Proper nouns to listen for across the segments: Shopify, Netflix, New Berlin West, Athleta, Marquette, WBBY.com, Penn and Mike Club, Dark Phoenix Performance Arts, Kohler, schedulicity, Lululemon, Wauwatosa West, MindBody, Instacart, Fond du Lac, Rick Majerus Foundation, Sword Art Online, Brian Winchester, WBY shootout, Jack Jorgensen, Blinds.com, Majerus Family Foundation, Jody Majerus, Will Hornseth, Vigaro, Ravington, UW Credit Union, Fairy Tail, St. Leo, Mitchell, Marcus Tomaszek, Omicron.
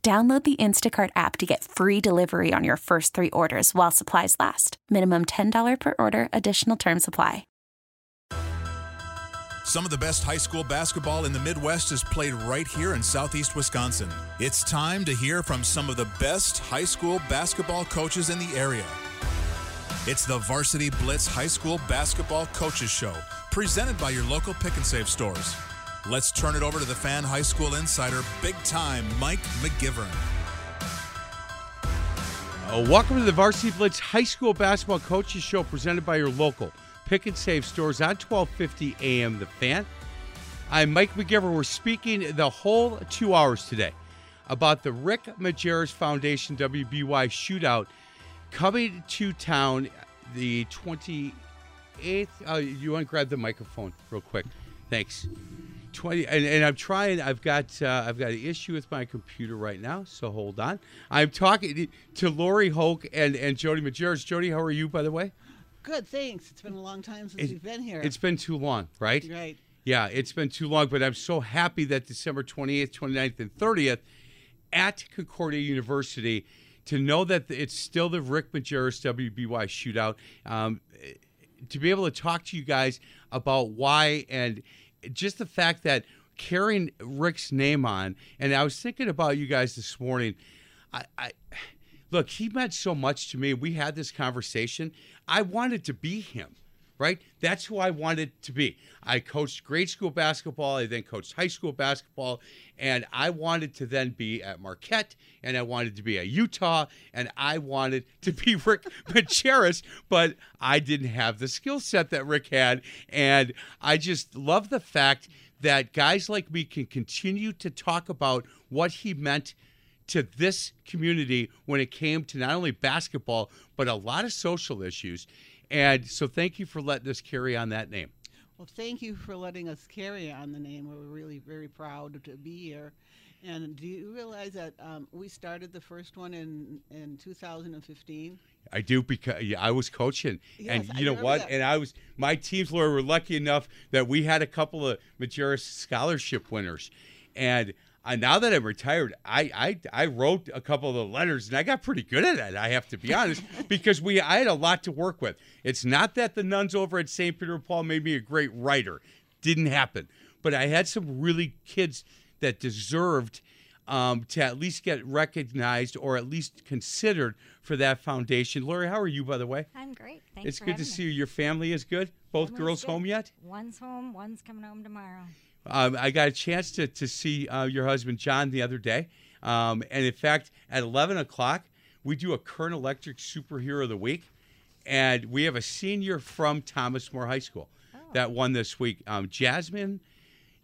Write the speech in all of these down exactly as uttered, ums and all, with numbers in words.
Download the Instacart app to get free delivery on your first three orders while supplies last. Minimum ten dollars per order. Additional terms apply. Some of the best high school basketball in the Midwest is played right here in Southeast Wisconsin. It's time to hear from some of the best high school basketball coaches in the area. It's the Varsity Blitz High School Basketball Coaches Show, presented by your local Pick 'n Save stores. Let's turn it over to the fan high school insider, big-time Mike McGivern. Uh, welcome to the Varsity Blitz High School Basketball Coaches Show, presented by your local Pick 'n Save stores on twelve fifty A M The Fan. I'm Mike McGivern. We're speaking the whole two hours today about the Rick Majerus Foundation W B Y shootout coming to town the twenty-eighth. Uh, you want to grab the microphone real quick? Thanks. twenty and, and I'm trying. I've got uh, I've got an issue with my computer right now, so hold on. I'm talking to Lori Hulk and, and Jody Majerus. Jody, how are you, by the way? Good, thanks. It's been a long time since it, we've been here. It's been too long, right? Right. Yeah, it's been too long, but I'm so happy that December twenty-eighth, twenty-ninth, and thirtieth at Concordia University, to know that it's still the Rick Majerus W B Y shootout, um, to be able to talk to you guys about why and just the fact that carrying Rick's name on, and I was thinking about you guys this morning. I, I look, he meant so much to me. We had this conversation. I wanted to be him, right? That's who I wanted to be. I coached grade school basketball. I then coached high school basketball, and I wanted to then be at Marquette, and I wanted to be at Utah, and I wanted to be Rick Majerus, but I didn't have the skill set that Rick had, and I just love the fact that guys like me can continue to talk about what he meant to this community when it came to not only basketball, but a lot of social issues. And so thank you for letting us carry on that name. Well, thank you for letting us carry on the name. We're really very proud to be here. And do you realize that um, we started the first one in, in two thousand fifteen? I do, because yeah, I was coaching. Yes, and you I know what? That. And I was my teams, Laura, were lucky enough that we had a couple of Majerus scholarship winners. And Uh, now that I'm retired, I, I I wrote a couple of the letters, and I got pretty good at it, I have to be honest, because we I had a lot to work with. It's not that the nuns over at Saint Peter and Paul made me a great writer. Didn't happen. But I had some really kids that deserved um, to at least get recognized or at least considered for that foundation. Lori, how are you, by the way? I'm great. Thanks it's for having me. It's good to see you. Your family is good? Both Family's girls good. Home yet? One's home. One's coming home tomorrow. Um, I got a chance to, to see uh, your husband, John, the other day. Um, and, in fact, at eleven o'clock, we do a Kern Electric Superhero of the Week. And we have a senior from Thomas More High School oh. that won this week. Um, Jasmine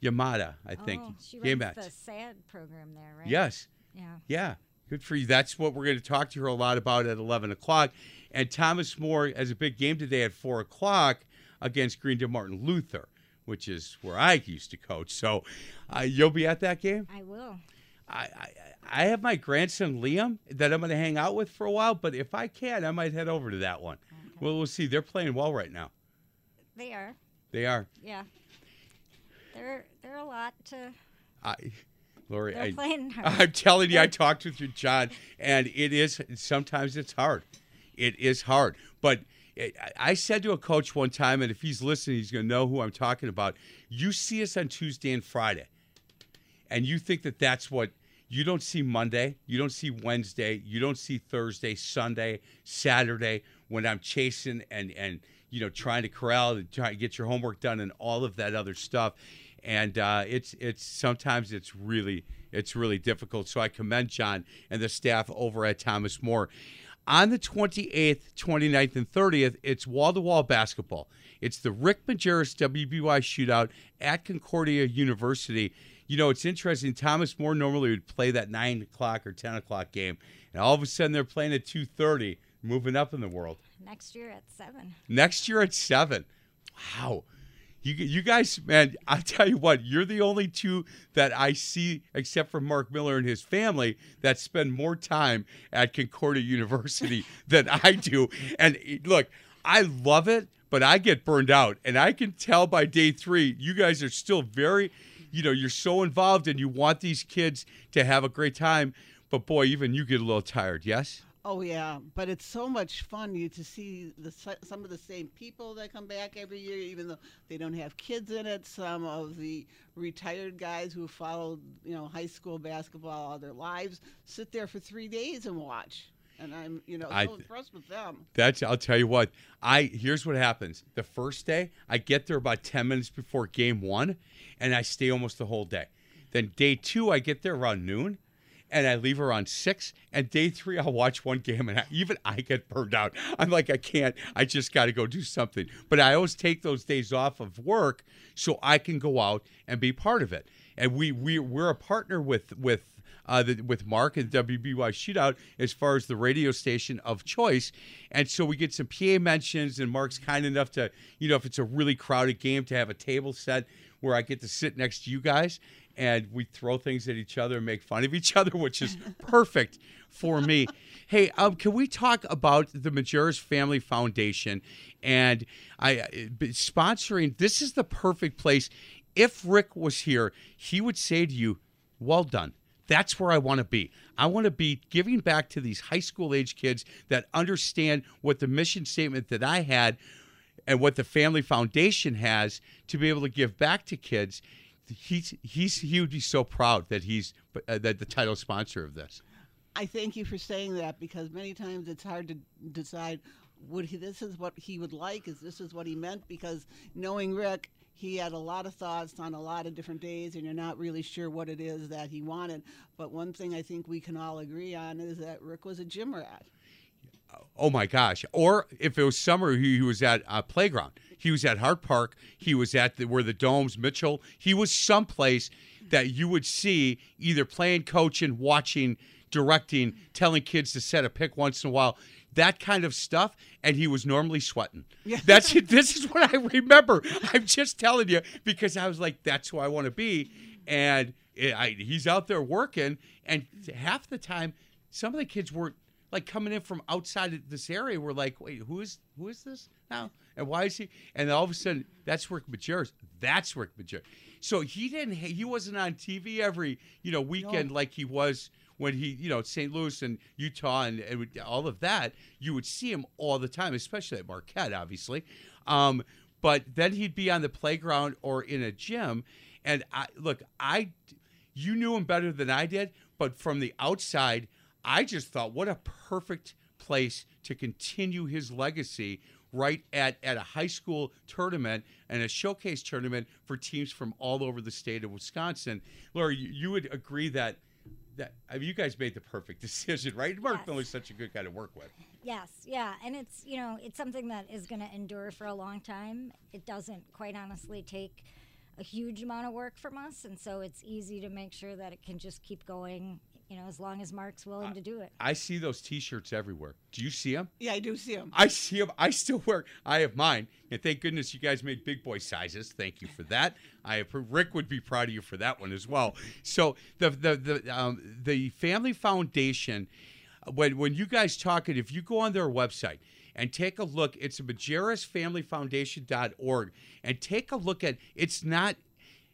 Yamada, I think. Oh, she runs the S A D program there, right? Yes. Yeah. Yeah. Good for you. That's what we're going to talk to her a lot about at eleven o'clock. And Thomas More has a big game today at four o'clock against Greendale Martin Luther, which is where I used to coach. So uh, you'll be at that game? I will. I, I I have my grandson Liam that I'm going to hang out with for a while, but if I can, I might head over to that one. Okay. Well, we'll see. They're playing well right now. They are. They are. Yeah. They're they're a lot to. I, Lori, I, playing hard. I'm telling you, I talked with you, John, and it is sometimes it's hard. It is hard, but. I said to a coach one time, and if he's listening, he's going to know who I'm talking about. You see us on Tuesday and Friday, and you think that that's what you don't see Monday, you don't see Wednesday, you don't see Thursday, Sunday, Saturday when I'm chasing and, and you know, trying to corral and trying to get your homework done and all of that other stuff. And uh, it's it's sometimes it's really it's really difficult. So I commend John and the staff over at Thomas More. On the twenty-eighth, twenty-ninth, and thirtieth, it's wall-to-wall basketball. It's the Rick Majerus W B Y shootout at Concordia University. You know, it's interesting. Thomas More normally would play that nine o'clock or ten o'clock game, and all of a sudden they're playing at two thirty, moving up in the world. Next year at seven. Next year at seven. Wow. You, you guys, man, I'll tell you what, you're the only two that I see, except for Mark Miller and his family, that spend more time at Concordia University than I do. And look, I love it, but I get burned out. And I can tell by day three, you guys are still very, you know, you're so involved and you want these kids to have a great time. But boy, even you get a little tired, yes? Oh, yeah, but it's so much fun you to see the, some of the same people that come back every year, even though they don't have kids in it. Some of the retired guys who followed, you know, high school basketball all their lives sit there for three days and watch. And I'm, you know, so I, impressed with them. That's, I'll tell you what, I here's what happens. The first day, I get there about ten minutes before game one, and I stay almost the whole day. Then day two, I get there around noon. And I leave around six, and day three, I'll watch one game, and I, even I get burned out. I'm like, I can't. I just got to go do something. But I always take those days off of work so I can go out and be part of it. And we, we, we're a partner with with uh, the, with Mark and W B Y Shootout as far as the radio station of choice. And so we get some P A mentions, and Mark's kind enough to, you know, if it's a really crowded game, to have a table set where I get to sit next to you guys. And we throw things at each other and make fun of each other, which is perfect for me. Hey, um, can we talk about the Majerus Family Foundation? And I uh, sponsoring, this is the perfect place. If Rick was here, he would say to you, well done. That's where I want to be. I want to be giving back to these high school age kids that understand what the mission statement that I had and what the Family Foundation has to be able to give back to kids. He's, he's, he would be so proud that he's uh, that the title sponsor of this. I thank you for saying that, because many times it's hard to decide, would he, this is what he would like, is this is what he meant, because knowing Rick, he had a lot of thoughts on a lot of different days, and you're not really sure what it is that he wanted. But one thing I think we can all agree on is that Rick was a gym rat. Oh, my gosh. Or if it was summer, he, he was at a playground. He was at Hart Park. He was at the, where the domes, Mitchell. He was someplace that you would see either playing, coaching, watching, directing, telling kids to set a pick once in a while, that kind of stuff. And he was normally sweating. Yeah. That's it. This is what I remember. I'm just telling you, because I was like, that's who I want to be. And it, I, he's out there working. And half the time, some of the kids weren't. Like coming in from outside of this area, we're like, wait, who is who is this now? And why is he? And all of a sudden, that's Rick Majerus. That's Rick Majerus. So he didn't, he wasn't on T V every, you know, weekend no. like he was when he, you know, Saint Louis and Utah and, and all of that. You would see him all the time, especially at Marquette, obviously. Um, but then he'd be on the playground or in a gym. And I, look, I, you knew him better than I did, but from the outside, I just thought, what a perfect place to continue his legacy right at, at a high school tournament and a showcase tournament for teams from all over the state of Wisconsin. Lori, you, you would agree that, that I mean, you guys made the perfect decision, right? Mark yes. Miller's such a good guy to work with. Yes, yeah, and it's, you know, it's something that is going to endure for a long time. It doesn't, quite honestly, take a huge amount of work from us, and so it's easy to make sure that it can just keep going, you know, as long as Mark's willing I, to do it. I see those T-shirts everywhere. Do you see them? Yeah, I do see them. I see them. I still wear. I have mine. And thank goodness you guys made big boy sizes. Thank you for that. I have, Rick would be proud of you for that one as well. So the the the um, the Family Foundation, when when you guys talk it, if you go on their website and take a look, it's Majerus Family Foundation dot org, and take a look at it's not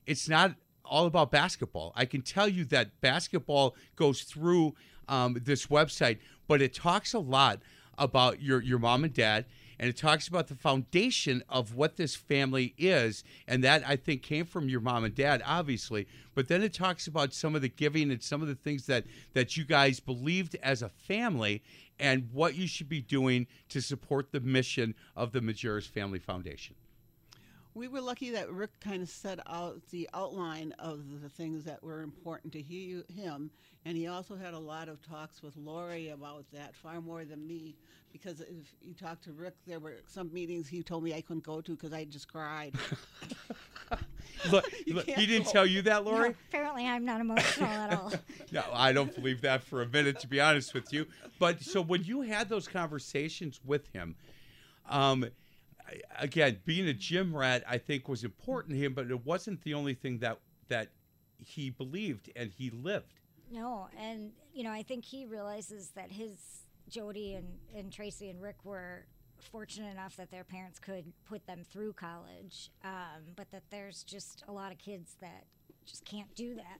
it's not. all about basketball. I can tell you that basketball goes through um, this website, but it talks a lot about your, your mom and dad, and it talks about the foundation of what this family is, and that, I think, came from your mom and dad, obviously, but then it talks about some of the giving and some of the things that, that you guys believed as a family and what you should be doing to support the mission of the Majerus Family Foundation. We were lucky that Rick kind of set out the outline of the things that were important to he, him, and he also had a lot of talks with Lori about that, far more than me, because if you talk to Rick, there were some meetings he told me I couldn't go to because I just cried. Look, look he didn't go. Tell you that, Lori? No, apparently I'm not emotional at all. No, I don't believe that for a minute, to be honest with you. But so when you had those conversations with him, um, again, being a gym rat, I think, was important to him, but it wasn't the only thing that that he believed and he lived. No, and, you know, I think he realizes that his Jody and, and Tracy and Rick were fortunate enough that their parents could put them through college, um, but that there's just a lot of kids that just can't do that.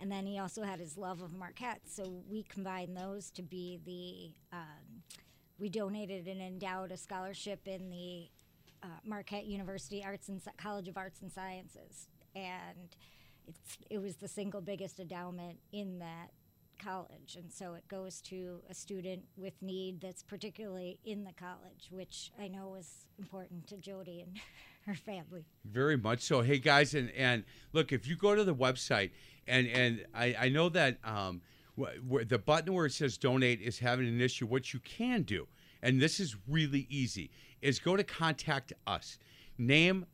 And then he also had his love of Marquette, so we combined those to be the um, – we donated and endowed a scholarship in the uh, Marquette University Arts and College of Arts and Sciences, and it's, it was the single biggest endowment in that college. And so it goes to a student with need that's particularly in the college, which I know was important to Jody and her family. Very much so. Hey, guys, and, and look, if you go to the website, and, and I, I know that um, – where the button where it says donate is having an issue. What you can do, and this is really easy, is go to contact us. Name,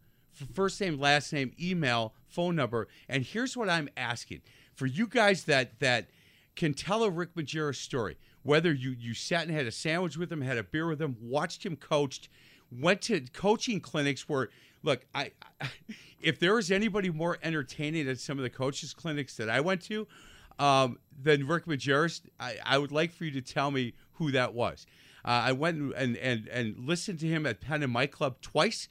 first name, last name, email, phone number. And here's what I'm asking. For you guys that that can tell a Rick Majerus story, whether you, you sat and had a sandwich with him, had a beer with him, watched him coached, went to coaching clinics where, look, I, I if there is anybody more entertaining at some of the coaches' clinics that I went to, Um, then Rick Majerus, I, I would like for you to tell me who that was. Uh, I went and, and and listened to him at Penn and Mike Club twice,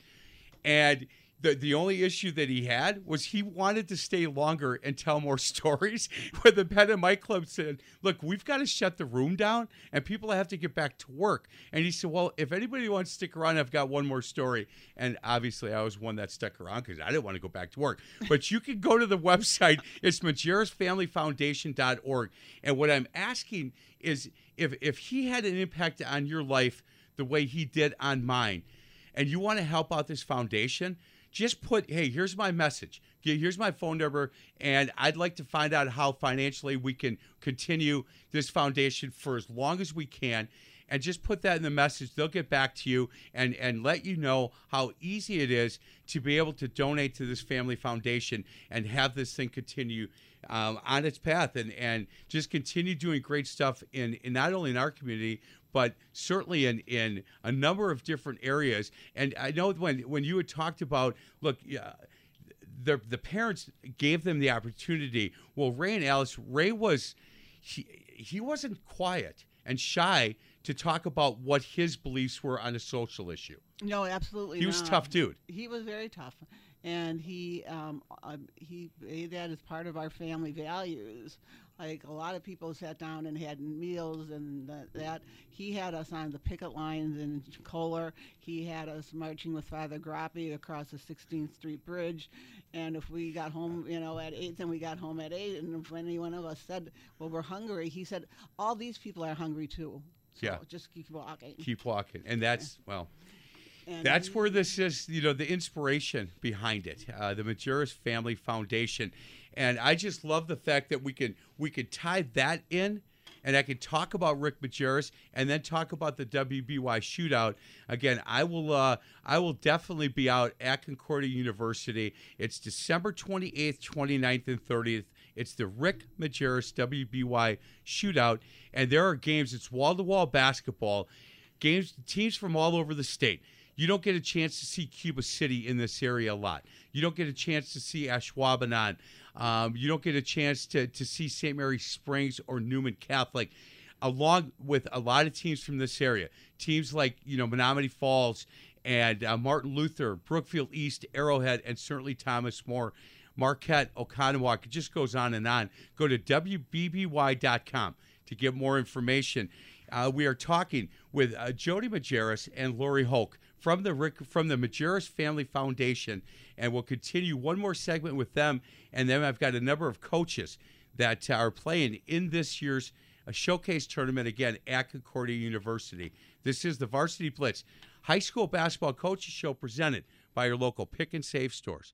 and the the only issue that he had was he wanted to stay longer and tell more stories, where the Penn and Mike Club said, look, we've got to shut the room down, and people have to get back to work. And he said, well, if anybody wants to stick around, I've got one more story. And obviously, I was one that stuck around because I didn't want to go back to work. But you can go to the website. It's Majerus Family Foundation dot org. And what I'm asking is, if if he had an impact on your life the way he did on mine, and you want to help out this foundation, just put, hey, here's my message. Here's my phone number, and I'd like to find out how financially we can continue this foundation for as long as we can. And just put that in the message. They'll get back to you and, and let you know how easy it is to be able to donate to this family foundation and have this thing continue um, on its path and, and just continue doing great stuff in, in not only in our community, but certainly in, in a number of different areas. And I know when, when you had talked about, look, uh, the, the parents gave them the opportunity. Well, Ray and Alice, Ray was, he, he wasn't quiet and shy to talk about what his beliefs were on a social issue. No, absolutely not. He was a tough dude. He was very tough. And he, um, he made that as part of our family values. Like, a lot of people sat down and had meals and that, that. He had us on the picket lines in Kohler. He had us marching with Father Grappi across the sixteenth street Bridge. And if we got home, you know, at eight, then we got home at eight. And if any one of us said, well, we're hungry, he said, all these people are hungry too. So yeah. Just keep walking. Keep walking. And that's, well... And that's where this is, you know, the inspiration behind it, uh, the Majerus Family Foundation. And I just love the fact that we can we can tie that in, and I can talk about Rick Majerus and then talk about the W B Y shootout. Again, I will uh, I will definitely be out at Concordia University. It's December twenty-eighth, twenty-ninth, and thirtieth It's the Rick Majerus W B Y shootout, and there are games. It's wall-to-wall basketball games, teams from all over the state. You don't get a chance to see Cuba City in this area a lot. You don't get a chance to see Ashwaubenon. Um, you don't get a chance to, to see Saint Mary's Springs or Newman Catholic, along with a lot of teams from this area. Teams like, you know, Menominee Falls and uh, Martin Luther, Brookfield East, Arrowhead, and certainly Thomas More, Marquette, Oconomowoc. It just goes on and on. Go to W B B Y dot com to get more information. Uh, we are talking with uh, Jody Majerus and Lori Hulk from the Rick, from the Majerus Family Foundation, and we'll continue one more segment with them. And then I've got a number of coaches that are playing in this year's uh, showcase tournament again at Concordia University. This is the Varsity Blitz High School Basketball Coaches Show, presented by your local Pick 'n Save stores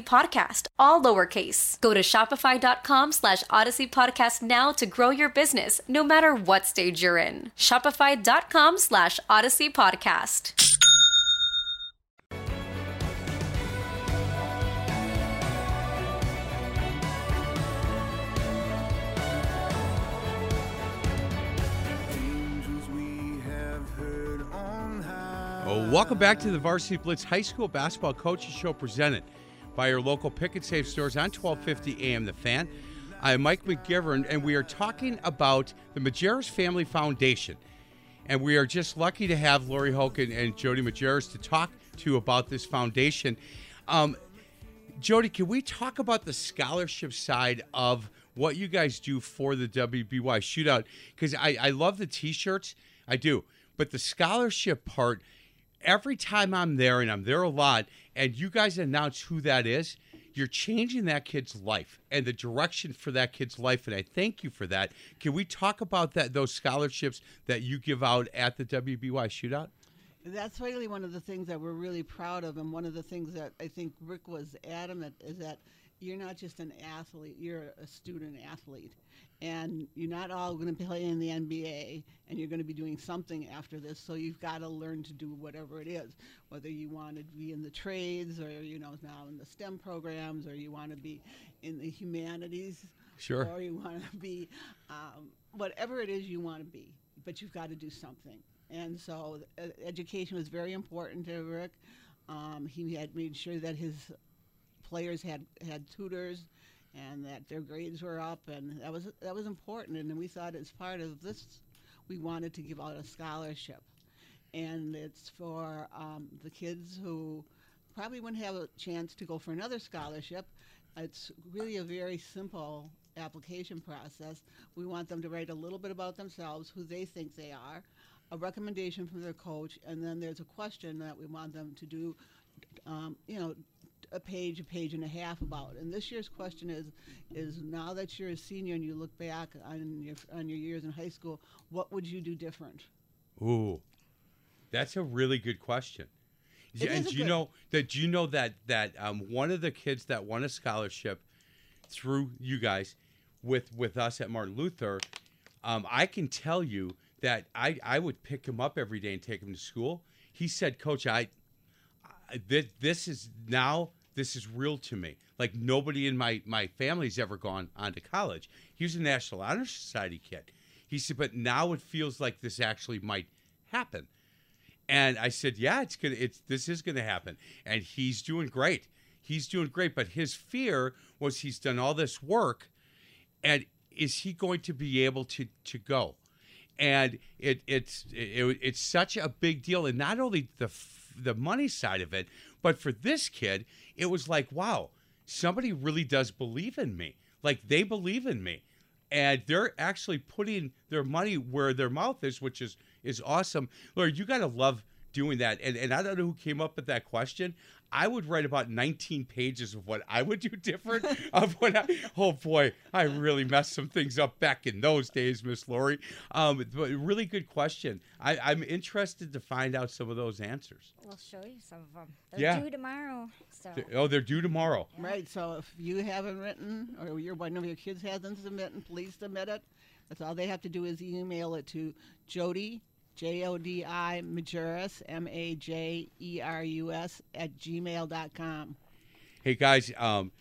podcast, all lowercase. Go to shopify dot com slash odyssey podcast now to grow your business, no matter what stage you're in. shopify dot com slash odyssey podcast. Welcome back to the Varsity Blitz High School Basketball Coaches Show, presented by your local Pick 'n Save stores on twelve fifty A M The Fan. I'm Mike McGivern, and we are talking about the Majerus Family Foundation. And we are just lucky to have Lori Hulk and, and Jody Majerus to talk to about this foundation. Um, Jody, can we talk about the scholarship side of what you guys do for the W B Y shootout? Because I, I love the T-shirts. I do. But the scholarship part, every time I'm there, and I'm there a lot, and you guys announce who that is, you're changing that kid's life and the direction for that kid's life, and I thank you for that. Can we talk about that? Those scholarships that you give out at the W B Y shootout? That's really one of the things that we're really proud of, and one of the things that I think Rick was adamant is that you're not just an athlete, you're a student athlete, and you're not all going to play in the N B A, and you're going to be doing something after this, so you've got to learn to do whatever it is, whether you want to be in the trades or, you know, now in the STEM programs, or you want to be in the humanities, sure, or you want to be um, whatever it is you want to be, but you've got to do something. And so uh, education was very important to Rick. Um, he had made sure that his players had, had tutors and that their grades were up, and that was that was important. And we thought, as part of this, we wanted to give out a scholarship. And it's for um, the kids who probably wouldn't have a chance to go for another scholarship. It's really a very simple application process. We want them to write a little bit about themselves, who they think they are, a recommendation from their coach, and then there's a question that we want them to do, um, you know, a page, a page and a half about. And this year's question is, is now that you're a senior and you look back on your on your years in high school, what would you do different? Ooh, that's a really good question. It and is do you good. know that you know that that um, one of the kids that won a scholarship through you guys, with with us at Martin Luther, um, I can tell you that I, I would pick him up every day and take him to school. He said, Coach, I, I this, this is now, this is real to me. Like, nobody in my, my family's ever gone on to college. He was a National Honor Society kid. He said, but now it feels like this actually might happen. And I said, yeah, it's gonna, it's, this is going to happen. And he's doing great. He's doing great. But his fear was, he's done all this work, and is he going to be able to, to go? And it it's it, it's such a big deal, and not only the the money side of it, but for this kid, it was like, wow, somebody really does believe in me. Like, they believe in me, and they're actually putting their money where their mouth is, which is is awesome. Lori, you gotta love doing that. And and I don't know who came up with that question. I would write about nineteen pages of what I would do different. of what I, oh boy, I really messed some things up back in those days, Miss Lori. Um, but really good question. I, I'm interested to find out some of those answers. We'll show you some of them. They're yeah. due tomorrow. So. Oh, they're due tomorrow. Yeah. Right. So if you haven't written, or your one of your kids hasn't submitted, please submit it. That's all they have to do is email it to Jody. J O D I Majerus, M A J E R U S, at gmail dot com. Hey, guys, um,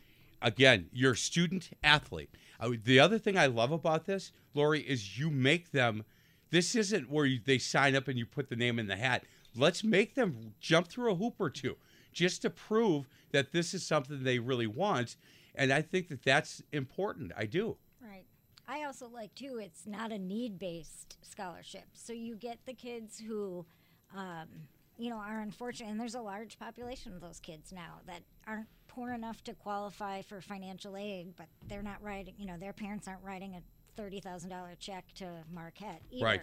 again, you're a student athlete. Uh, the other thing I love about this, Lori, is you make them. This isn't where you, they sign up and you put the name in the hat. Let's make them jump through a hoop or two just to prove that this is something they really want. And I think that that's important. I do. Right. I also like, too, it's not a need-based scholarship. So you get the kids who, um, you know, are unfortunate, and there's a large population of those kids now that aren't poor enough to qualify for financial aid, but they're not writing, you know, their parents aren't writing a thirty thousand dollars check to Marquette either. Right.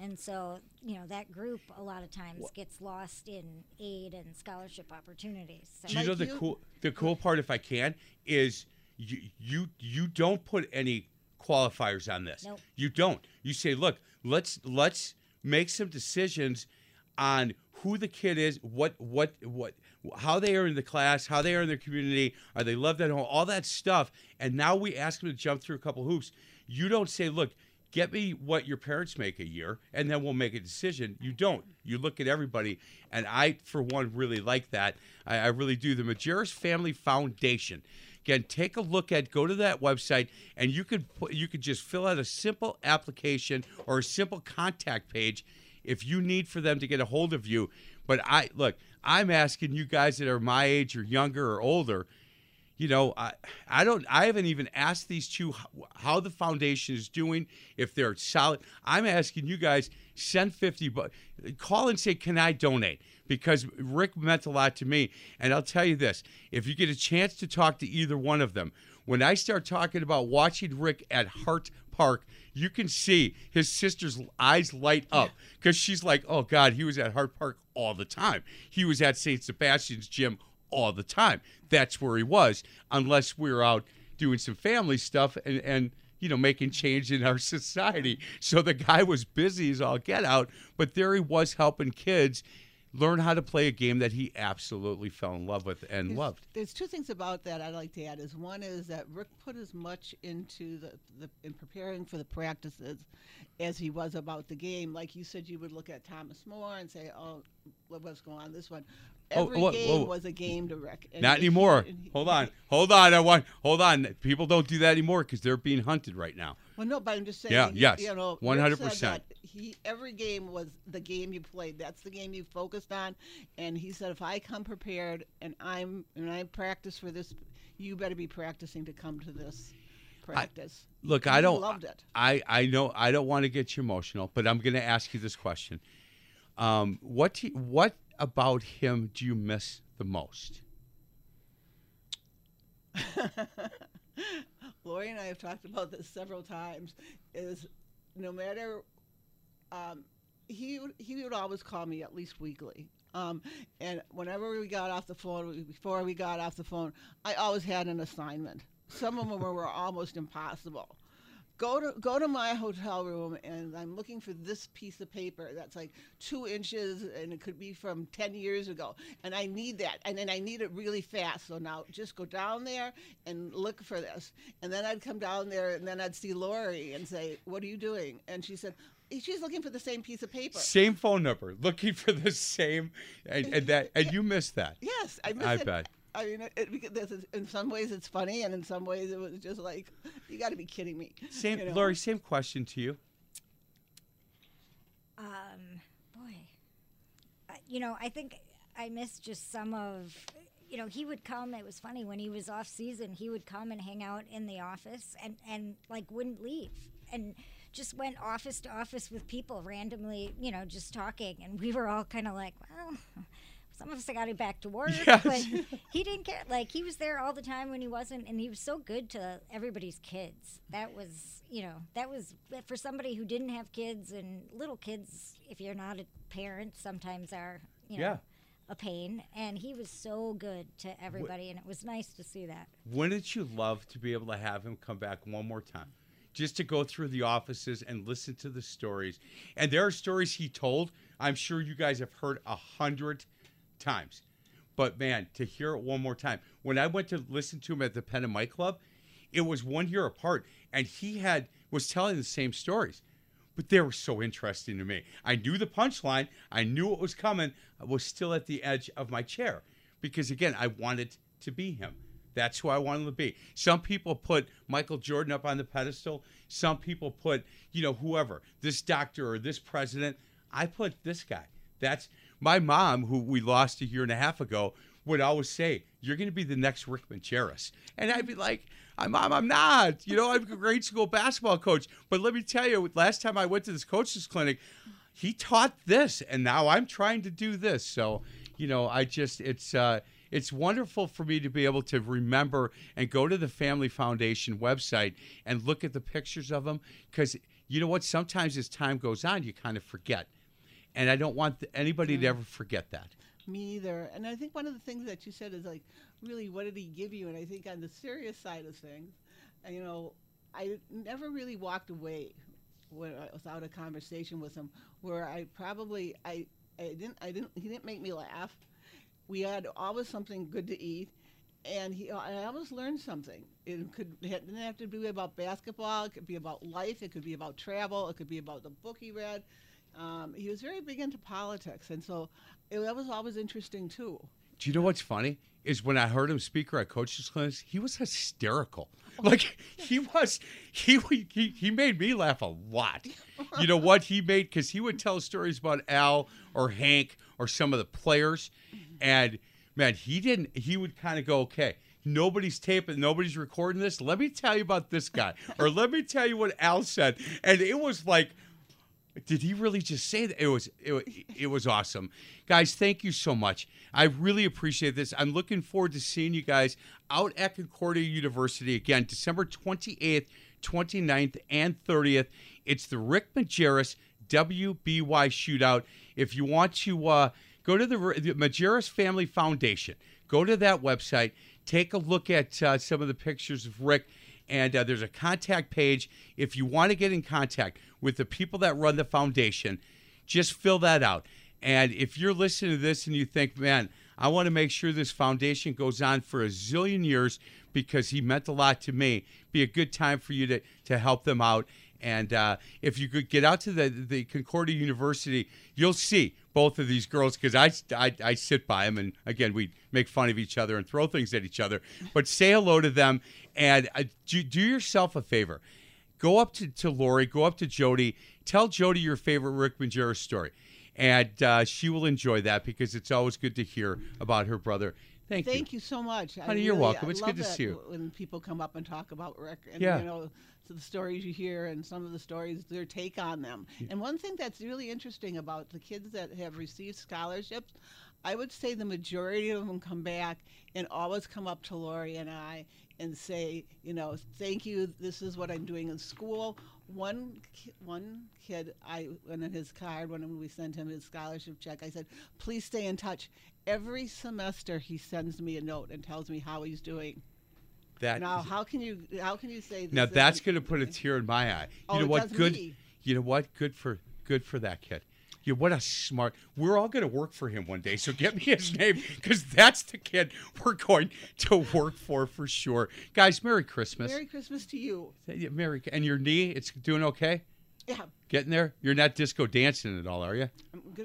And so, you know, that group a lot of times gets lost in aid and scholarship opportunities. So Do you like know the you? cool the cool part, if I can, is you you, you don't put any qualifiers on this. Nope. You don't. You say, look, let's let's make some decisions on who the kid is, what what what how they are in the class, how they are in their community, are they loved at home, all that stuff. And now we ask them to jump through a couple hoops. You don't say, look, get me what your parents make a year and then we'll make a decision. You don't. You look at everybody. And I, for one, really like that. I, I really do. The Majerus Family Foundation. Again, take a look at, go to that website, and you could put, you could just fill out a simple application or a simple contact page if you need for them to get a hold of you. But I look, I'm asking you guys that are my age or younger or older, you know, I I don't I haven't even asked these two how the foundation is doing, if they're solid. I'm asking you guys, send fifty bucks, call and say, can I donate? Because Rick meant a lot to me. And I'll tell you this, if you get a chance to talk to either one of them, when I start talking about watching Rick at Hart Park, you can see his sister's eyes light up because she's like, oh, God, he was at Hart Park all the time. He was at Saint Sebastian's gym all the time. That's where he was, unless we were out doing some family stuff and, and you know, making change in our society. So the guy was busy as all get out, but there he was helping kids learn how to play a game that he absolutely fell in love with and there's, loved. There's two things about that I'd like to add. Is one is that Rick put as much into the, the in preparing for the practices as he was about the game. Like you said, you would look at Thomas More and say, oh, what's going on this one? Every oh, oh, game oh. was a game to Rick. And Not he, anymore. He, hold on. Hold on. I want. Hold on. People don't do that anymore because they're being hunted right now. Well, no, but I'm just saying. Yeah, yes. You know, one hundred percent. He, every game was the game you played. That's the game you focused on. And he said, if I come prepared and I'm and I practice for this, you better be practicing to come to this practice. I, look, and I don't. Loved it. I, I know. I don't want to get you emotional, but I'm going to ask you this question. Um, what do you, what about him do you miss the most? Lori and I have talked about this several times. Is no matter um, he he would always call me at least weekly, um, and whenever we got off the phone, before we got off the phone, I always had an assignment. Some of them were almost impossible. Go to go to my hotel room, and I'm looking for this piece of paper that's like two inches, and it could be from ten years ago. And I need that, and then I need it really fast. So now just go down there and look for this. And then I'd come down there, and then I'd see Lori and say, "What are you doing?" And she said, "She's looking for the same piece of paper, same phone number, looking for the same." And, and that, and you missed that. Yes, I missed I it. Bet. I mean, it, it, this is, in some ways it's funny, and in some ways it was just like, you got to be kidding me. Same, you know? Lori, same question to you. Um, boy, uh, you know, I think I miss just some of, you know, he would come. It was funny when he was off season. He would come and hang out in the office, and and like wouldn't leave, and just went office to office with people randomly, you know, just talking, and we were all kind of like, well. Some of us got him back to work, yes. But he didn't care. Like, he was there all the time when he wasn't, and he was so good to everybody's kids. That was, you know, that was for somebody who didn't have kids, and little kids, if you're not a parent, sometimes are, you know, yeah. a pain. And he was so good to everybody, and it was nice to see that. Wouldn't you love to be able to have him come back one more time? Just to go through the offices and listen to the stories. And there are stories he told, I'm sure you guys have heard a hundred times. times but man, to hear it one more time. When I went to listen to him at the Penn and Mike Club, it was one year apart, and he had was telling the same stories, but they were so interesting to me. I knew the punchline, I knew what was coming. I was still at the edge of my chair because, again, I wanted to be him. That's who I wanted to be. Some people put Michael Jordan up on the pedestal, some people put, you know, whoever, this doctor or this president. I put this guy. That's my mom, who we lost a year and a half ago, would always say, "You're going to be the next Rick Majerus." And I'd be like, "Mom, I'm not. You know, I'm a grade school basketball coach." But let me tell you, last time I went to this coach's clinic, he taught this, and now I'm trying to do this. So, you know, I just it's uh, it's wonderful for me to be able to remember and go to the Family Foundation website and look at the pictures of them, because you know what? Sometimes as time goes on, you kind of forget. And I don't want anybody to ever forget that. Me either. And I think one of the things that you said is, like, really, what did he give you? And I think on the serious side of things, you know, I never really walked away without a conversation with him where I probably I, I didn't I didn't he didn't make me laugh. We had always something good to eat. And he, I always learned something. It could it didn't have to be about basketball. It could be about life. It could be about travel. It could be about the book he read. Um, he was very big into politics, and so it, that was always interesting, too. Do you know what's funny is when I heard him speak at coaches' clinics, he was hysterical. Oh. Like, he was, he, he he made me laugh a lot. You know what he made? Because he would tell stories about Al or Hank or some of the players, and, man, he didn't, he would kind of go, okay, nobody's taping, nobody's recording this. Let me tell you about this guy, or let me tell you what Al said. And it was like, did he really just say that? It was it, it was awesome. Guys, thank you so much. I really appreciate this. I'm looking forward to seeing you guys out at Concordia University again, December twenty-eighth, twenty-ninth, and thirtieth. It's the Rick Majerus W B Y shootout. If you want to uh, go to the, the Majerus Family Foundation, go to that website, take a look at uh, some of the pictures of Rick, And uh, there's a contact page. If you want to get in contact with the people that run the foundation, just fill that out. And if you're listening to this and you think, man, I want to make sure this foundation goes on for a zillion years because he meant a lot to me, be a good time for you to, to help them out. And uh, if you could get out to the, the Concordia University, you'll see both of these girls, because I, I, I sit by them, and again, we make fun of each other and throw things at each other. But say hello to them, and uh, do, do yourself a favor. Go up to, to Lori, go up to Jody, tell Jody your favorite Rick Majerus story. And uh, she will enjoy that, because it's always good to hear about her brother. Thank, Thank you. Thank you so much. Honey, really, you're welcome. It's good to see you. When people come up and talk about Rick, and yeah. you know, so the stories you hear and some of the stories, their take on them. Yeah. And one thing that's really interesting about the kids that have received scholarships, I would say the majority of them come back and always come up to Lori and I and say, you know, thank you. This is what I'm doing in school. One ki- one kid, I went in his card when we sent him his scholarship check. I said, please stay in touch. Every semester he sends me a note and tells me how he's doing. That now, is, how can you how can you say this? Now that's going to put a tear in my eye. You oh, know what? Good. Me. You know what? Good for good for that kid. Yeah, what a smart. We're all going to work for him one day, so get me his name, because that's the kid we're going to work for for sure. Guys, Merry Christmas. Merry Christmas to you. Merry. And your knee, it's doing okay? Yeah. Getting there? You're not disco dancing at all, are you?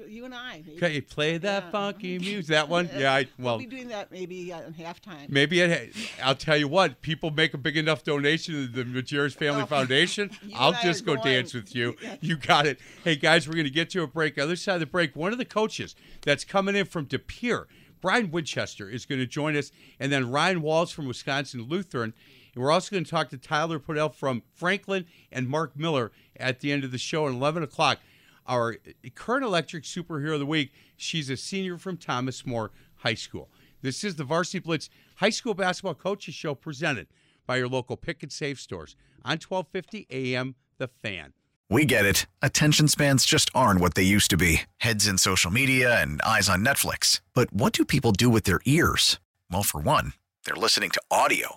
You and I. Maybe. Okay, play that yeah. funky music. That one? Yeah, I, well. We'll be doing that maybe at halftime. Maybe at, I'll tell you what, people make a big enough donation to the Majerus Family oh. Foundation. I'll disco dance with you. You got it. Hey, guys, we're going to get to a break. Other side of the break, one of the coaches that's coming in from De Pere, Brian Winchester, is going to join us, and then Ryan Walls from Wisconsin Lutheran. And we're also going to talk to Tyler Podell from Franklin and Mark Miller at the end of the show at eleven o'clock. Our Kern Electric Superhero of the Week, she's a senior from Thomas More High School. This is the Varsity Blitz High School Basketball Coaches Show, presented by your local Pick 'n Save stores on twelve fifty A M The Fan. We get it. Attention spans just aren't what they used to be. Heads in social media and eyes on Netflix. But what do people do with their ears? Well, for one, they're listening to audio.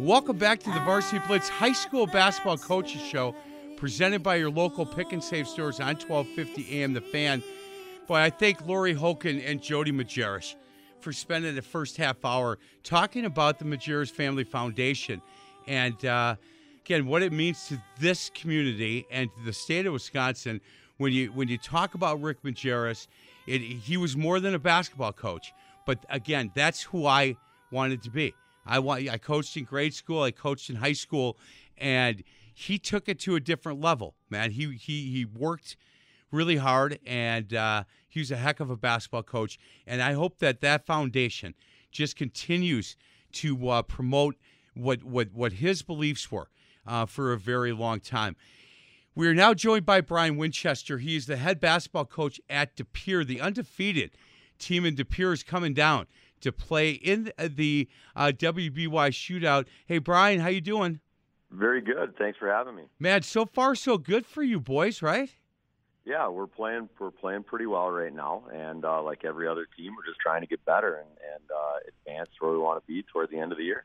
Welcome back to the Varsity Blitz High School Basketball Coaches Show, presented by your local Pick 'n Save stores on twelve fifty A M The Fan. Boy, I thank Lori Hulk and Jody Majerus for spending the first half hour talking about the Majerus Family Foundation. And, uh, again, what it means to this community and to the state of Wisconsin. When you when you talk about Rick Majerus, it, he was more than a basketball coach. But, again, that's who I wanted to be. I want. I coached in grade school. I coached in high school, and he took it to a different level. Man, he he he worked really hard, and uh, he was a heck of a basketball coach. And I hope that that foundation just continues to uh, promote what what what his beliefs were uh, for a very long time. We are now joined by Brian Winchester. He is the head basketball coach at De Pere. The undefeated team in De Pere is coming down to play in the uh, W B Y shootout. Hey, Brian, how you doing? Very good. Thanks for having me. Man, so far so good for you boys, right? Yeah, we're playing. We're playing pretty well right now, and uh, like every other team, we're just trying to get better and, and uh, advance where we want to be toward the end of the year.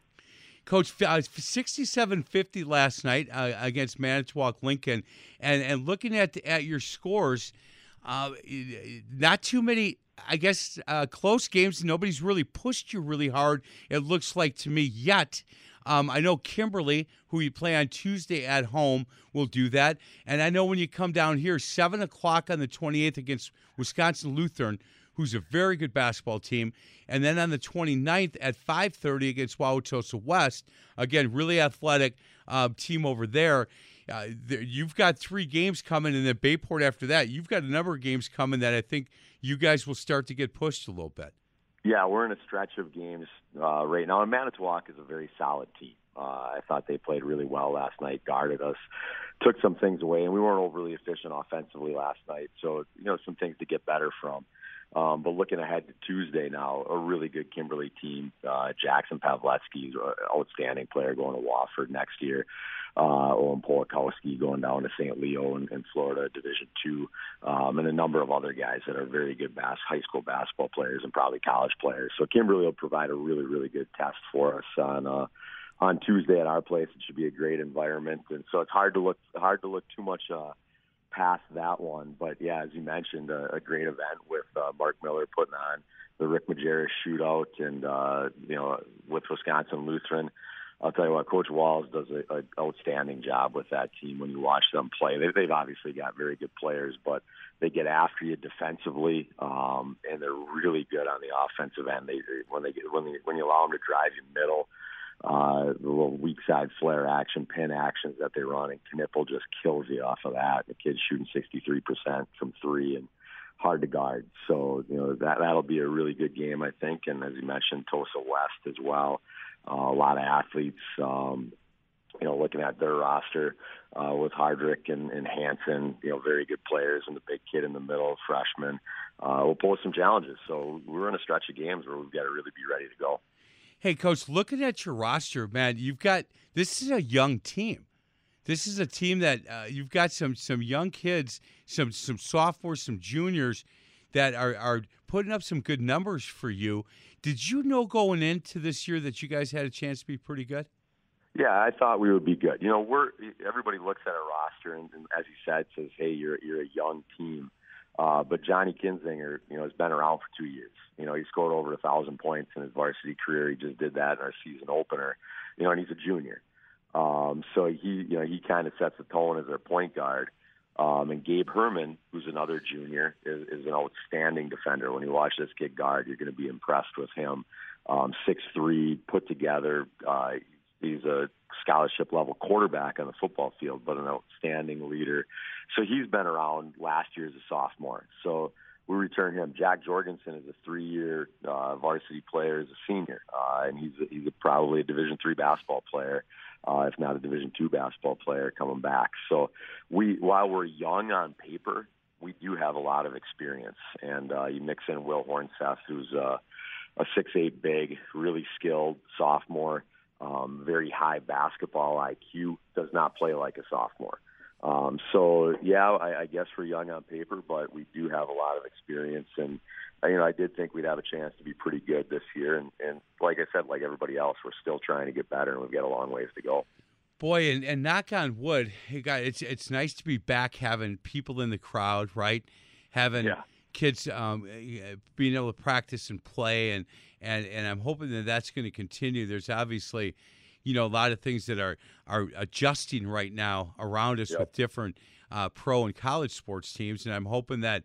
Coach, uh, sixty-seven fifty last night uh, against Manitowoc Lincoln, and and looking at the, at your scores, uh, not too many. I guess uh, close games, nobody's really pushed you really hard, it looks like to me, yet. Um, I know Kimberly, who you play on Tuesday at home, will do that. And I know when you come down here, seven o'clock on the twenty-eighth against Wisconsin Lutheran, who's a very good basketball team. And then on the twenty-ninth at five thirty against Wauwatosa West, again, really athletic uh, team over there. Uh, you've got three games coming, and then Bayport after that. You've got a number of games coming that I think you guys will start to get pushed a little bit. Yeah, we're in a stretch of games uh, right now. And Manitowoc is a very solid team. Uh, I thought they played really well last night, guarded us, took some things away, and we weren't overly efficient offensively last night. So, you know, some things to get better from. Um, but looking ahead to Tuesday now, a really good Kimberly team. Uh, Jackson Pavletsky, an outstanding player, going to Wofford next year. Uh, Owen Polakowski going down to Saint Leo in, in Florida, Division Two, um, and a number of other guys that are very good bas- high school basketball players and probably college players. So Kimberly will provide a really, really good test for us on uh, on Tuesday at our place. It should be a great environment, and so it's hard to look hard to look too much Uh, past that one. But yeah, as you mentioned, a, a great event with uh, Mark Miller putting on the Rick Majerus shootout, and uh, you know, with Wisconsin Lutheran, I'll tell you what, Coach Walls does an outstanding job with that team. When you watch them play, they, they've obviously got very good players, but they get after you defensively, um, and they're really good on the offensive end. They when they get when they, when you allow them to drive you middle. Uh, the little weak side flare action, pin actions that they run, and Knipple just kills you off of that. The kid's shooting sixty-three percent from three and hard to guard. So, you know, that, that'll be a really good game, I think. And as you mentioned, Tosa West as well. Uh, a lot of athletes, um, you know, looking at their roster uh, with Hardrick and, and Hansen, you know, very good players, and the big kid in the middle, freshman, uh, will pose some challenges. So we're in a stretch of games where we've got to really be ready to go. Hey, Coach, looking at your roster, man, you've got – this is a young team. This is a team that uh, you've got some some young kids, some some sophomores, some juniors that are, are putting up some good numbers for you. Did you know going into this year that you guys had a chance to be pretty good? Yeah, I thought we would be good. You know, we're everybody looks at our roster and, and as you said, says, hey, you're you're a young team. Uh, but Johnny Kinzinger, you know, has been around for two years. You know, he scored over one thousand points in his varsity career. He just did that in our season opener. You know, and he's a junior. Um, so, he, you know, he kind of sets the tone as our point guard. Um, and Gabe Herman, who's another junior, is, is an outstanding defender. When you watch this kid guard, you're going to be impressed with him. Um, six three, put together. Uh, he's a scholarship-level quarterback on the football field, but an outstanding leader. So he's been around last year as a sophomore. So we return him. Jack Jorgensen is a three-year uh, varsity player as a senior, uh, and he's a, he's a, probably a Division three basketball player, uh, if not a Division two basketball player coming back. So we, while we're young on paper, we do have a lot of experience. And uh, you mix in Will Hornseth, who's uh, a six eight big, really skilled sophomore, Um, very high basketball I Q, does not play like a sophomore. Um, so, yeah, I, I guess we're young on paper, but we do have a lot of experience. And, you know, I did think we'd have a chance to be pretty good this year. And, and like I said, like everybody else, we're still trying to get better, and we've got a long ways to go. Boy, and, and knock on wood, hey guys, it's it's nice to be back having people in the crowd, right? Having yeah. kids um, being able to practice and play, and and and I'm hoping that that's going to continue. There's obviously, you know, a lot of things that are are adjusting right now around us yep. with different uh, pro and college sports teams, and I'm hoping that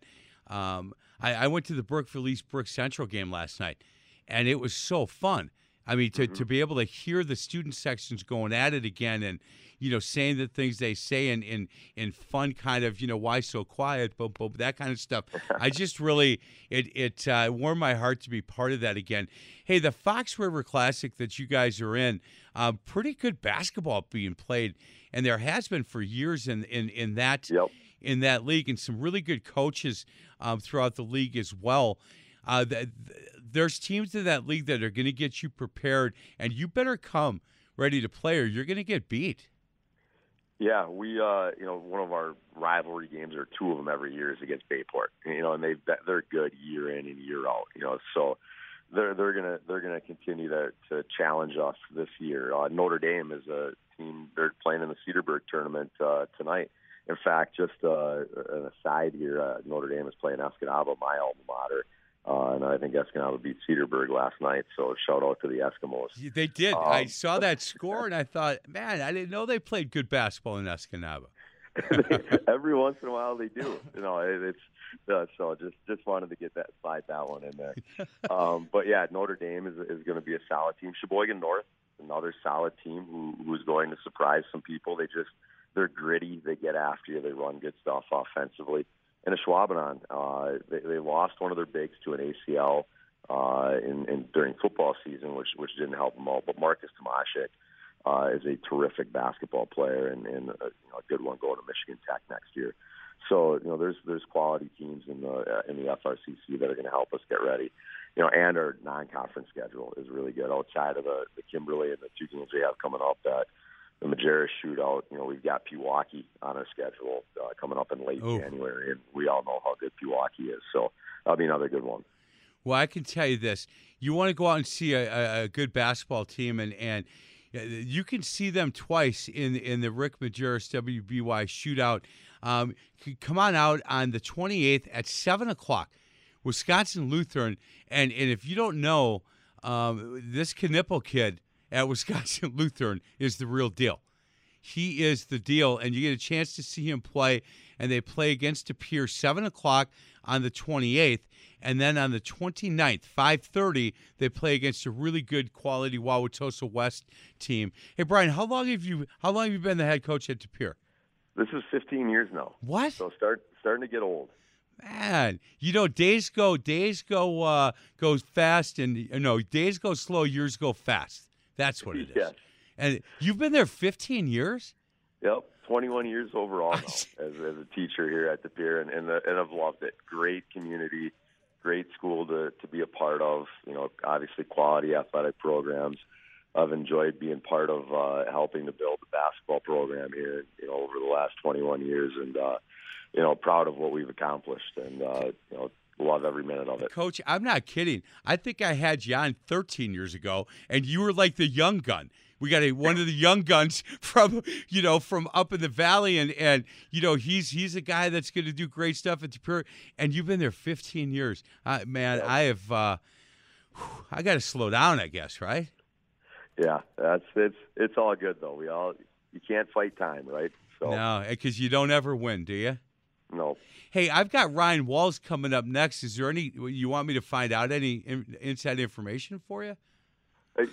um, I, I went to the Brookville East Brook Central game last night, and it was so fun. I mean, to, mm-hmm. to be able to hear the student sections going at it again, and, you know, saying the things they say in, in, in fun kind of, you know, why so quiet, but, but that kind of stuff. I just really, it it uh, warmed my heart to be part of that again. Hey, the Fox River Classic that you guys are in, um, pretty good basketball being played, and there has been for years in in, in that yep. in that league, and some really good coaches um, throughout the league as well. Uh, the, the, There's teams in that league that are going to get you prepared, and you better come ready to play or you're going to get beat. Yeah, we, uh, you know, one of our rivalry games, or two of them every year, is against Bayport. You know, and they've they're good year in and year out. You know, so they're they're gonna they're gonna continue to to challenge us this year. Uh, Notre Dame is a team. They're playing in the Cedarburg tournament uh, tonight. In fact, just uh, an aside here, uh, Notre Dame is playing Escanaba, my alma mater. Uh, and I think Escanaba beat Cedarburg last night, so shout out to the Eskimos. They did. Um, I saw that score, and I thought, man, I didn't know they played good basketball in Escanaba. Every once in a while they do. You know, it's uh, so just just wanted to get that slide that one in there. Um, but, yeah, Notre Dame is is going to be a solid team. Sheboygan North, another solid team who who's going to surprise some people. They just they're gritty. They get after you. They run good stuff offensively. And a Schwabenon, uh, they, they lost one of their bigs to an A C L uh, in, in during football season, which which didn't help them all. But Marcus Tomaszek uh, is a terrific basketball player and, and a, you know, a good one going to Michigan Tech next year. So, you know, there's there's quality teams in the uh, in the F R C C that are going to help us get ready. You know, and our non-conference schedule is really good outside of the, the Kimberly and the two games we have coming up. That the Majerus shootout, you know, we've got Pewaukee on our schedule uh, coming up in late oh. January, and we all know how good Pewaukee is. So that'll be another good one. Well, I can tell you this: you want to go out and see a, a good basketball team, and and you can see them twice in in the Rick Majerus W B Y shootout. Um, come on out on the twenty-eighth at seven o'clock, Wisconsin Lutheran. And, and if you don't know, um, this Knipple kid at Wisconsin Lutheran is the real deal. He is the deal, and you get a chance to see him play. And they play against De Pere seven o'clock on the twenty-eighth. And then on the twenty-ninth, five thirty, they play against a really good quality Wauwatosa West team. Hey, Brian, how long have you how long have you been the head coach at De Pere? This is fifteen years now. What? So start starting to get old. Man, you know, days go days go uh, go fast, and no, days go slow, years go fast. That's what it is. Yeah. And you've been there fifteen years. Yep, twenty-one years overall now as, as a teacher here at De Pere, and and, the, and I've loved it. Great community, great school to to be a part of. You know, obviously quality athletic programs. I've enjoyed being part of uh, helping to build the basketball program here, you know, over the last twenty-one years, and uh, you know, proud of what we've accomplished, and uh, you know, love every minute of it. Coach, I'm not kidding. I think I had you on thirteen years ago, and you were like the young gun. We got a, one of the young guns from, you know, from up in the valley, and, and you know, he's he's a guy that's going to do great stuff at De Pere, and you've been there fifteen years. Uh, man, yeah. I have. Uh, whew, I got to slow down, I guess, right? Yeah, that's it's it's all good though. We all you can't fight time, right? So. No, because you don't ever win, do you? No. Hey, I've got Ryan Walls coming up next. Is there any you want me to find out any in, inside information for you? Uh,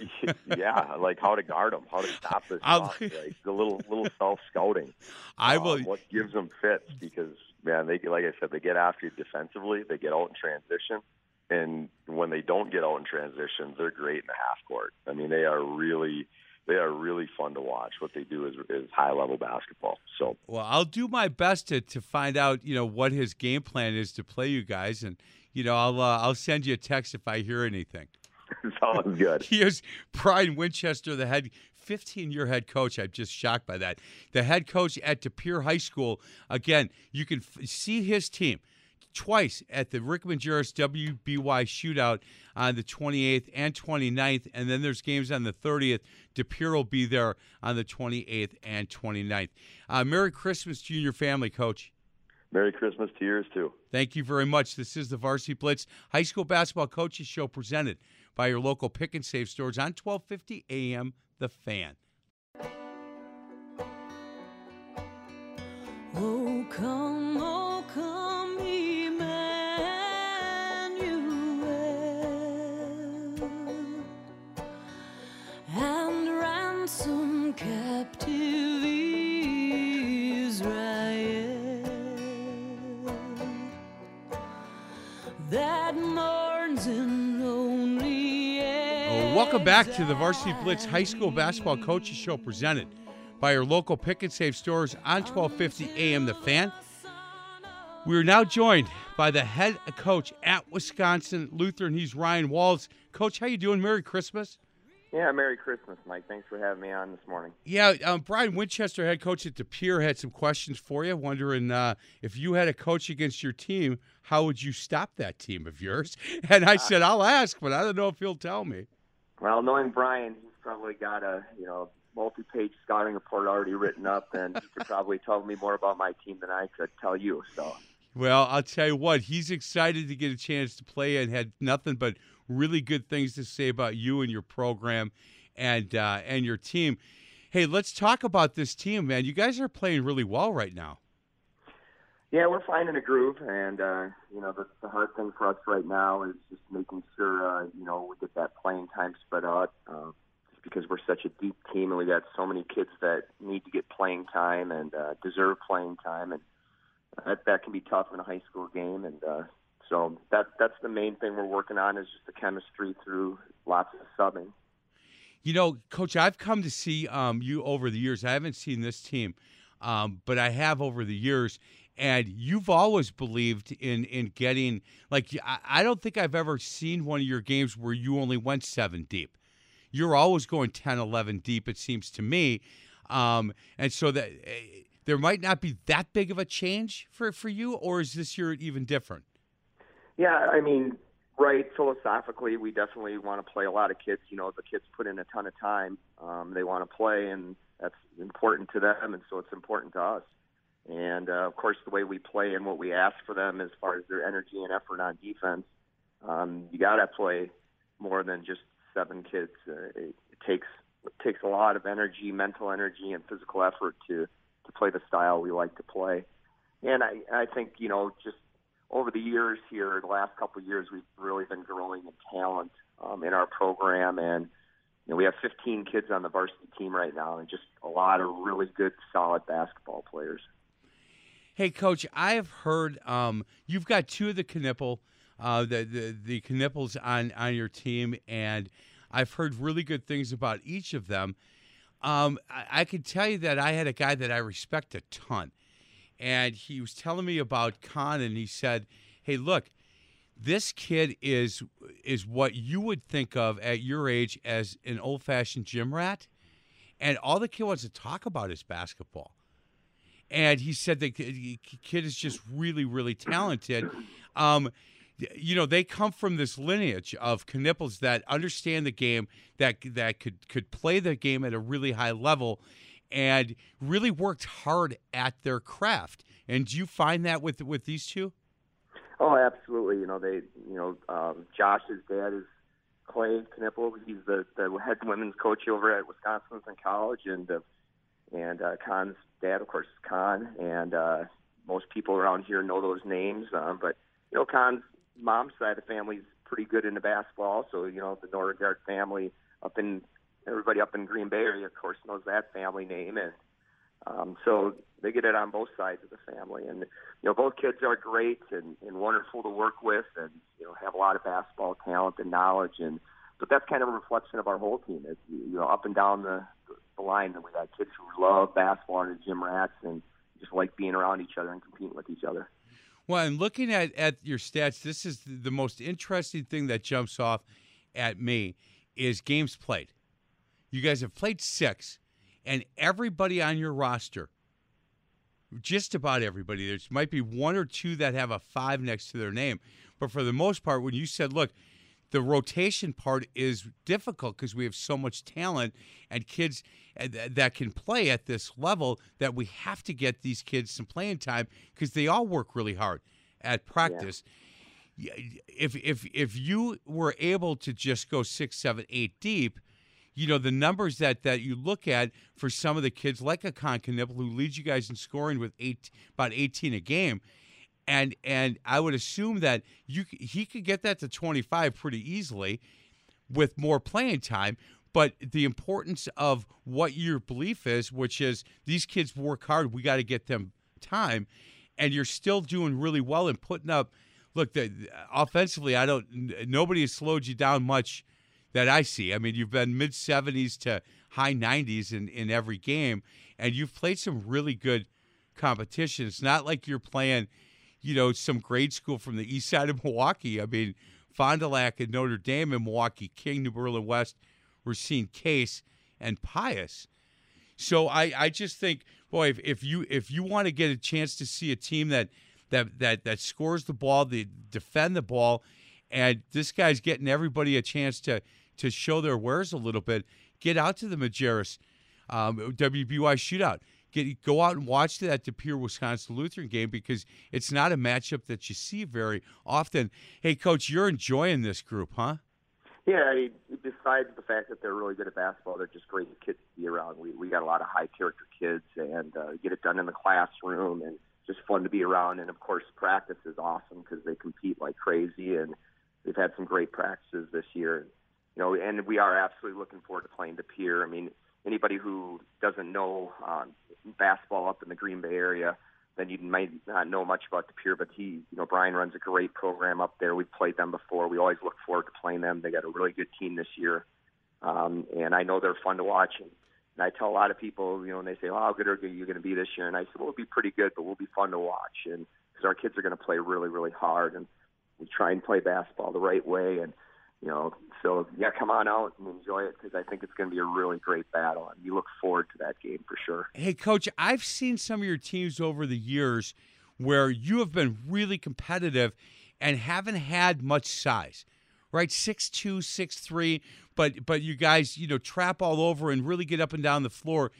yeah, like how to guard them, how to stop this, shot, like the little little self scouting. I will. Um, what gives them fits? Because man, they like I said, they get after you defensively. They get out in transition. And when they don't get out in transitions, they're great in the half court. I mean, they are really, they are really fun to watch. What they do is, is high level basketball. So, well, I'll do my best to, to find out, you know, what his game plan is to play you guys, and you know, I'll uh, I'll send you a text if I hear anything. Sounds good. Here's Brian Winchester, the head. fifteen-year head coach. I'm just shocked by that. The head coach at De Pere High School. Again, you can f- see his team twice at the Rick Majerus W B Y shootout on the twenty-eighth and twenty-ninth, and then there's games on the thirtieth. De Pere will be there on the twenty-eighth and twenty-ninth. Uh, Merry Christmas to you and your family, Coach. Merry Christmas to yours, too. Thank you very much. This is the Varsity Blitz High School Basketball Coaches Show presented by your local Pick 'n Save stores on twelve fifty A M The Fan. Oh, come, oh, come. Some captive Israel that mourns in lonely exile. Welcome back to the Varsity Blitz High School Basketball Coaches Show presented by your local Pick 'n Save stores on twelve fifty A M The Fan. We are now joined by the head coach at Wisconsin Lutheran. He's Ryan Walls. Coach, how you doing? Merry Christmas. Yeah, Merry Christmas, Mike. Thanks for having me on this morning. Yeah, um, Brian Winchester, head coach at De Pere, had some questions for you, wondering uh, if you had a coach against your team, how would you stop that team of yours? And I uh, said, I'll ask, but I don't know if he'll tell me. Well, knowing Brian, he's probably got a you know multi-page scouting report already written up, and he could probably tell me more about my team than I could tell you. So. Well, I'll tell you what, he's excited to get a chance to play and had nothing but really good things to say about you and your program and uh, and your team. Hey, let's talk about this team, man. You guys are playing really well right now. Yeah, we're finding a groove, and, uh, you know, the, the hard thing for us right now is just making sure, uh, you know, we get that playing time spread out uh, just because we're such a deep team and we got so many kids that need to get playing time and uh, deserve playing time, and that, that can be tough in a high school game, and uh, So that that's the main thing we're working on is just the chemistry through lots of subbing. You know, Coach, I've come to see um, you over the years. I haven't seen this team, um, but I have over the years. And you've always believed in, in getting – like, I, I don't think I've ever seen one of your games where you only went seven deep. You're always going ten, eleven deep, it seems to me. Um, and so that uh, there might not be that big of a change for, for you, or is this year even different? Yeah, I mean, right, philosophically, we definitely want to play a lot of kids. You know, the kids put in a ton of time. Um, they want to play, and that's important to them, and so it's important to us. And, uh, of course, the way we play and what we ask for them as far as their energy and effort on defense, um, you got to play more than just seven kids. Uh, it, it takes it takes a lot of energy, mental energy, and physical effort to, to play the style we like to play. And I, I think, you know, just over the years here, the last couple of years, we've really been growing in talent um, in our program. And, you know, we have fifteen kids on the varsity team right now and just a lot of really good, solid basketball players. Hey, Coach, I have heard um, you've got two of the Knipple, uh, the, the the Knipples on, on your team, and I've heard really good things about each of them. Um, I, I can tell you that I had a guy that I respect a ton, and he was telling me about Khan, and he said, hey, look, this kid is is what you would think of at your age as an old-fashioned gym rat, and all the kid wants to talk about is basketball. And he said the kid is just really, really talented. Um, you know, they come from this lineage of Knipples that understand the game, that that could, could play the game at a really high level and really worked hard at their craft. And do you find that with with these two? Oh, absolutely. You know, they. You know, um, Josh's dad is Clay Knipples. He's the, the head women's coach over at Wisconsin Lutheran College, and the And uh, Khan's dad, of course, is Khan, and uh, most people around here know those names. Um, but, you know, Khan's mom's side of the family is pretty good into basketball. So, you know, the Norgard family up in – everybody up in Green Bay area, of course, knows that family name. And um, so they get it on both sides of the family. And, you know, both kids are great and, and wonderful to work with and, you know, have a lot of basketball talent and knowledge. And but that's kind of a reflection of our whole team. It's, you know, up and down the – the line that we got kids who love basketball and gym rats and just like being around each other and competing with each other. Well, and looking at, at your stats, this is the most interesting thing that jumps off at me is games played. You guys have played six, and everybody on your roster, just about everybody, there might be one or two that have a five next to their name. But for the most part, when you said, look, the rotation part is difficult because we have so much talent and kids that can play at this level that we have to get these kids some playing time because they all work really hard at practice. Yeah. If if if you were able to just go six, seven, eight deep, you know, the numbers that, that you look at for some of the kids like a Con Knipple who leads you guys in scoring with eight about eighteen a game, And and I would assume that you he could get that to twenty-five pretty easily with more playing time. But the importance of what your belief is, which is these kids work hard, we got to get them time, and you're still doing really well and putting up. Look, the, offensively, I don't. Nobody has slowed you down much that I see. I mean, you've been mid seventies to high nineties in, in every game, and you've played some really good competition. It's not like you're playing, you know, some grade school from the east side of Milwaukee. I mean, Fond du Lac and Notre Dame and Milwaukee, King, New Berlin West, Racine, Case, and Pius. So I, I just think, boy, if, if you if you want to get a chance to see a team that that that that scores the ball, they defend the ball, and this guy's getting everybody a chance to to show their wares a little bit, get out to the Majerus um, W B Y shootout. Get, go out and watch that De Pere, Wisconsin Lutheran game because it's not a matchup that you see very often. Hey, Coach, you're enjoying this group, huh? Yeah, besides the fact that they're really good at basketball, they're just great kids to be around. We we got a lot of high-character kids and uh, get it done in the classroom and just fun to be around. And, of course, practice is awesome because they compete like crazy, and they've had some great practices this year. You know, and we are absolutely looking forward to playing De Pere. I mean, anybody who doesn't know um, basketball up in the Green Bay area, then you might not know much about De Pere, but he, you know, Brian runs a great program up there. We've played them before. We always look forward to playing them. They got a really good team this year, um, and I know they're fun to watch. And, and I tell a lot of people, you know, and they say, "Oh, how good are you going to be this year?" And I said, "Well, we'll be pretty good, but we'll be fun to watch," and because our kids are going to play really, really hard, and we try and play basketball the right way, and you know, so yeah, come on out and enjoy it because I think it's going to be a really great battle, and we look forward to that game for sure. Hey, Coach, I've seen some of your teams over the years where you have been really competitive and haven't had much size, right? six two, six three, but but you guys, you know, trap all over and really get up and down the floor.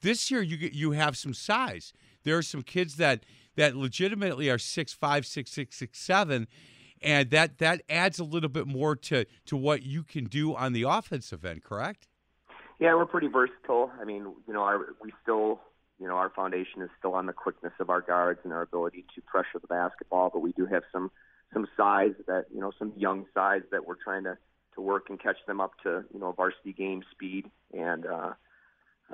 This year, you get, you have some size. There are some kids that that legitimately are six five, six six, six seven. And that, that adds a little bit more to, to what you can do on the offensive end, correct? Yeah, we're pretty versatile. I mean, you know, our, we still, you know, our foundation is still on the quickness of our guards and our ability to pressure the basketball, but we do have some, some size that, you know, some young size that we're trying to, to work and catch them up to, you know, varsity game speed. And, uh,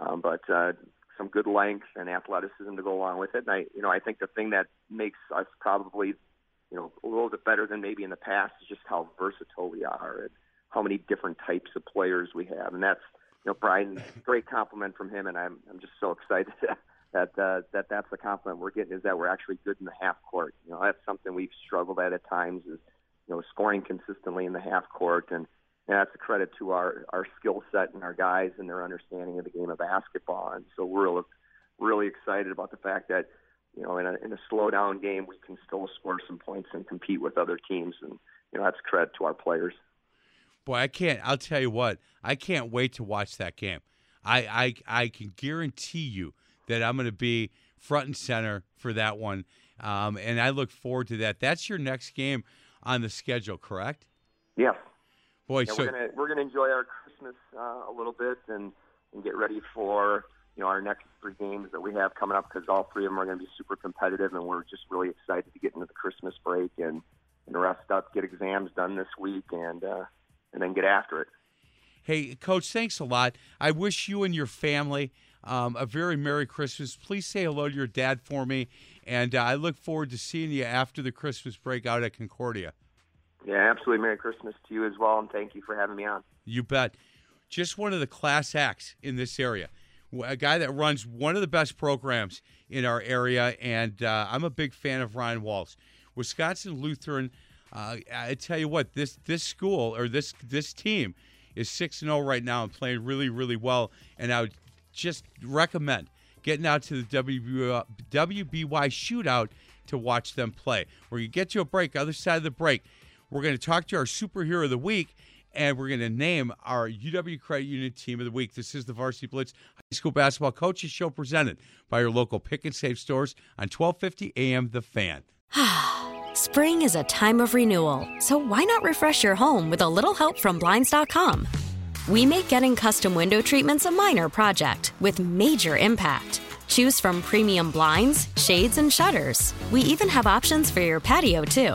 um, but, uh, some good length and athleticism to go along with it. And I, you know, I think the thing that makes us probably, you know, a little bit better than maybe in the past is just how versatile we are and how many different types of players we have. And that's, you know, Brian, great compliment from him, and I'm I'm just so excited that uh, that that's the compliment we're getting, is that we're actually good in the half court. You know, that's something we've struggled at at times, is, you know, scoring consistently in the half court, and, and that's a credit to our, our skill set and our guys and their understanding of the game of basketball. And so we're really excited about the fact that, you know, in a, in a slow-down game, we can still score some points and compete with other teams, and, you know, that's credit to our players. Boy, I can't – I'll tell you what, I can't wait to watch that game. I I, I can guarantee you that I'm going to be front and center for that one, um, and I look forward to that. That's your next game on the schedule, correct? Yeah. Boy, yeah, so we're gonna, we're gonna enjoy our Christmas uh, a little bit and, and get ready for – you know, our next three games that we have coming up, because all three of them are going to be super competitive, and we're just really excited to get into the Christmas break and, and rest up, get exams done this week, and uh, and then get after it. Hey, Coach, thanks a lot. I wish you and your family um, a very Merry Christmas. Please say hello to your dad for me, and uh, I look forward to seeing you after the Christmas break out at Concordia. Yeah, absolutely. Merry Christmas to you as well, and thank you for having me on. You bet. Just one of the class acts in this area. A guy that runs one of the best programs in our area, and uh, I'm a big fan of Ryan Walls. Wisconsin Lutheran, uh, I tell you what, this this school or this this team is six and oh right now and playing really, really well, and I would just recommend getting out to the W B Y shootout to watch them play. We're going to get to a break. Other side of the break, we're going to talk to our Superhero of the Week, and we're going to name our U W Credit Union Team of the Week. This is the Varsity Blitz High School Basketball Coaches Show, presented by your local Pick 'n Save stores on twelve fifty A M The Fan. Spring is a time of renewal, so why not refresh your home with a little help from Blinds dot com? We make getting custom window treatments a minor project with major impact. Choose from premium blinds, shades, and shutters. We even have options for your patio, too.